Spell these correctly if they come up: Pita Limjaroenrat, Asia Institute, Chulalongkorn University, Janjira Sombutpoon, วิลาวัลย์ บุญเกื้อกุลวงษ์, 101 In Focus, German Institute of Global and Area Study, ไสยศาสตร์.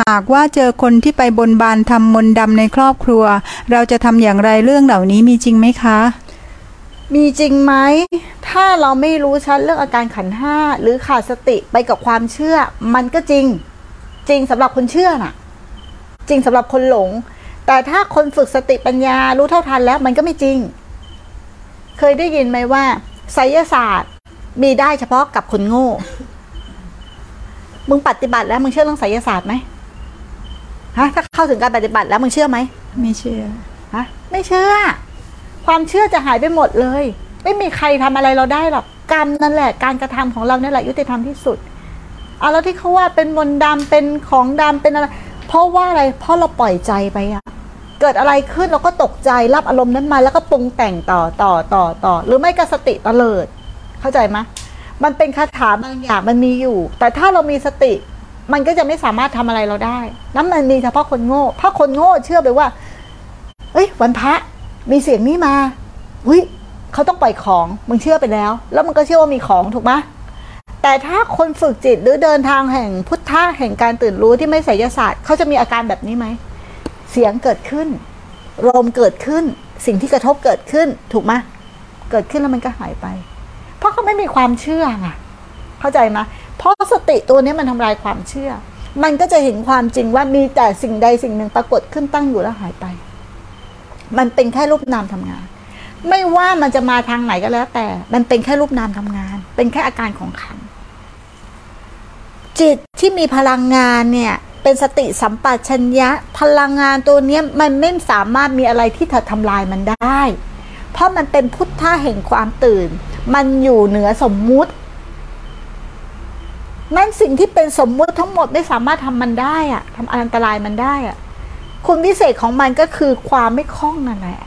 หากว่าเจอคนที่ไปบนบานทำมนต์ดำในครอบครัวเราจะทำอย่างไรเรื่องเหล่านี้มีจริงไหมคะมีจริงไหมถ้าเราไม่รู้ชัดเรื่องอาการขันห้าหรือขาดสติไปกับความเชื่อมันก็จริงจริงสำหรับคนเชื่อน่ะจริงสำหรับคนหลงแต่ถ้าคนฝึกสติปัญญารู้เท่าทันแล้วมันก็ไม่จริงเคยได้ยินไหมว่าไสยศาสตร์มีได้เฉพาะกับคนโง่มึงปฏิบัติแล้วมึงเชื่อเรื่องไสยศาสตร์ไหมฮะถ้าเข้าถึงการปฏิบัติแล้วมึงเชื่อไหมไม่เชื่อฮะไม่เชื่อความเชื่อจะหายไปหมดเลยไม่มีใครทำอะไรเราได้หรอกกรรมนั่นแหละการกระทำของเราเนี่ยแหละยุติธรรมที่สุดเอาแล้วที่เขาว่าเป็นมนต์ดำเป็นของดำเป็นอะไรเพราะว่าอะไรเพราะเราปล่อยใจไปอะเกิดอะไรขึ้นเราก็ตกใจรับอารมณ์นั้นมาแล้วก็ปรุงแต่งต่อหรือไม่ก็สติเตลิดเข้าใจไหมมันเป็นคาถาบางอย่างมันมีอยู่แต่ถ้าเรามีสติมันก็จะไม่สามารถทำอะไรเราได้นั่นมันมีเฉพาะคนโง่เพราะคนโง่เชื่อไปว่าเอ้ยวันพระมีเสียงนี้มาอุ้ยเขาต้องปล่อยของมึงเชื่อไปแล้วแล้วมันก็เชื่อว่ามีของถูกไหมแต่ถ้าคนฝึกจิตหรือเดินทางแห่งพุทธะแห่งการตื่นรู้ที่ไม่ไสยศาสตร์เขาจะมีอาการแบบนี้ไหมเสียงเกิดขึ้นลมเกิดขึ้นสิ่งที่กระทบเกิดขึ้นถูกไหมเกิดขึ้นแล้วมันก็หายไปเพราะเขาไม่มีความเชื่อไงเข้าใจไหมเพราะสติตัวนี้มันทำลายความเชื่อมันก็จะเห็นความจริงว่ามีแต่สิ่งใดสิ่งหนึ่งปรากฏขึ้นตั้งอยู่แล้วหายไปมันเป็นแค่รูปนามทำงานไม่ว่ามันจะมาทางไหนก็แล้วแต่มันเป็นแค่รูปนามทำงานเป็นแค่อาการของขันธ์จิตที่มีพลังงานเนี่ยเป็นสติสัมปชัญญะพลังงานตัวนี้มันไม่สามารถมีอะไรที่จะทำลายมันได้เพราะมันเป็นพุทธะแห่งความตื่นมันอยู่เหนือสมมุตินั่นสิ่งที่เป็นสมมุติทั้งหมดไม่สามารถทำมันได้อะทำอันตรายมันได้อะคุณวิเศษของมันก็คือความไม่คล่องนั่นแหละ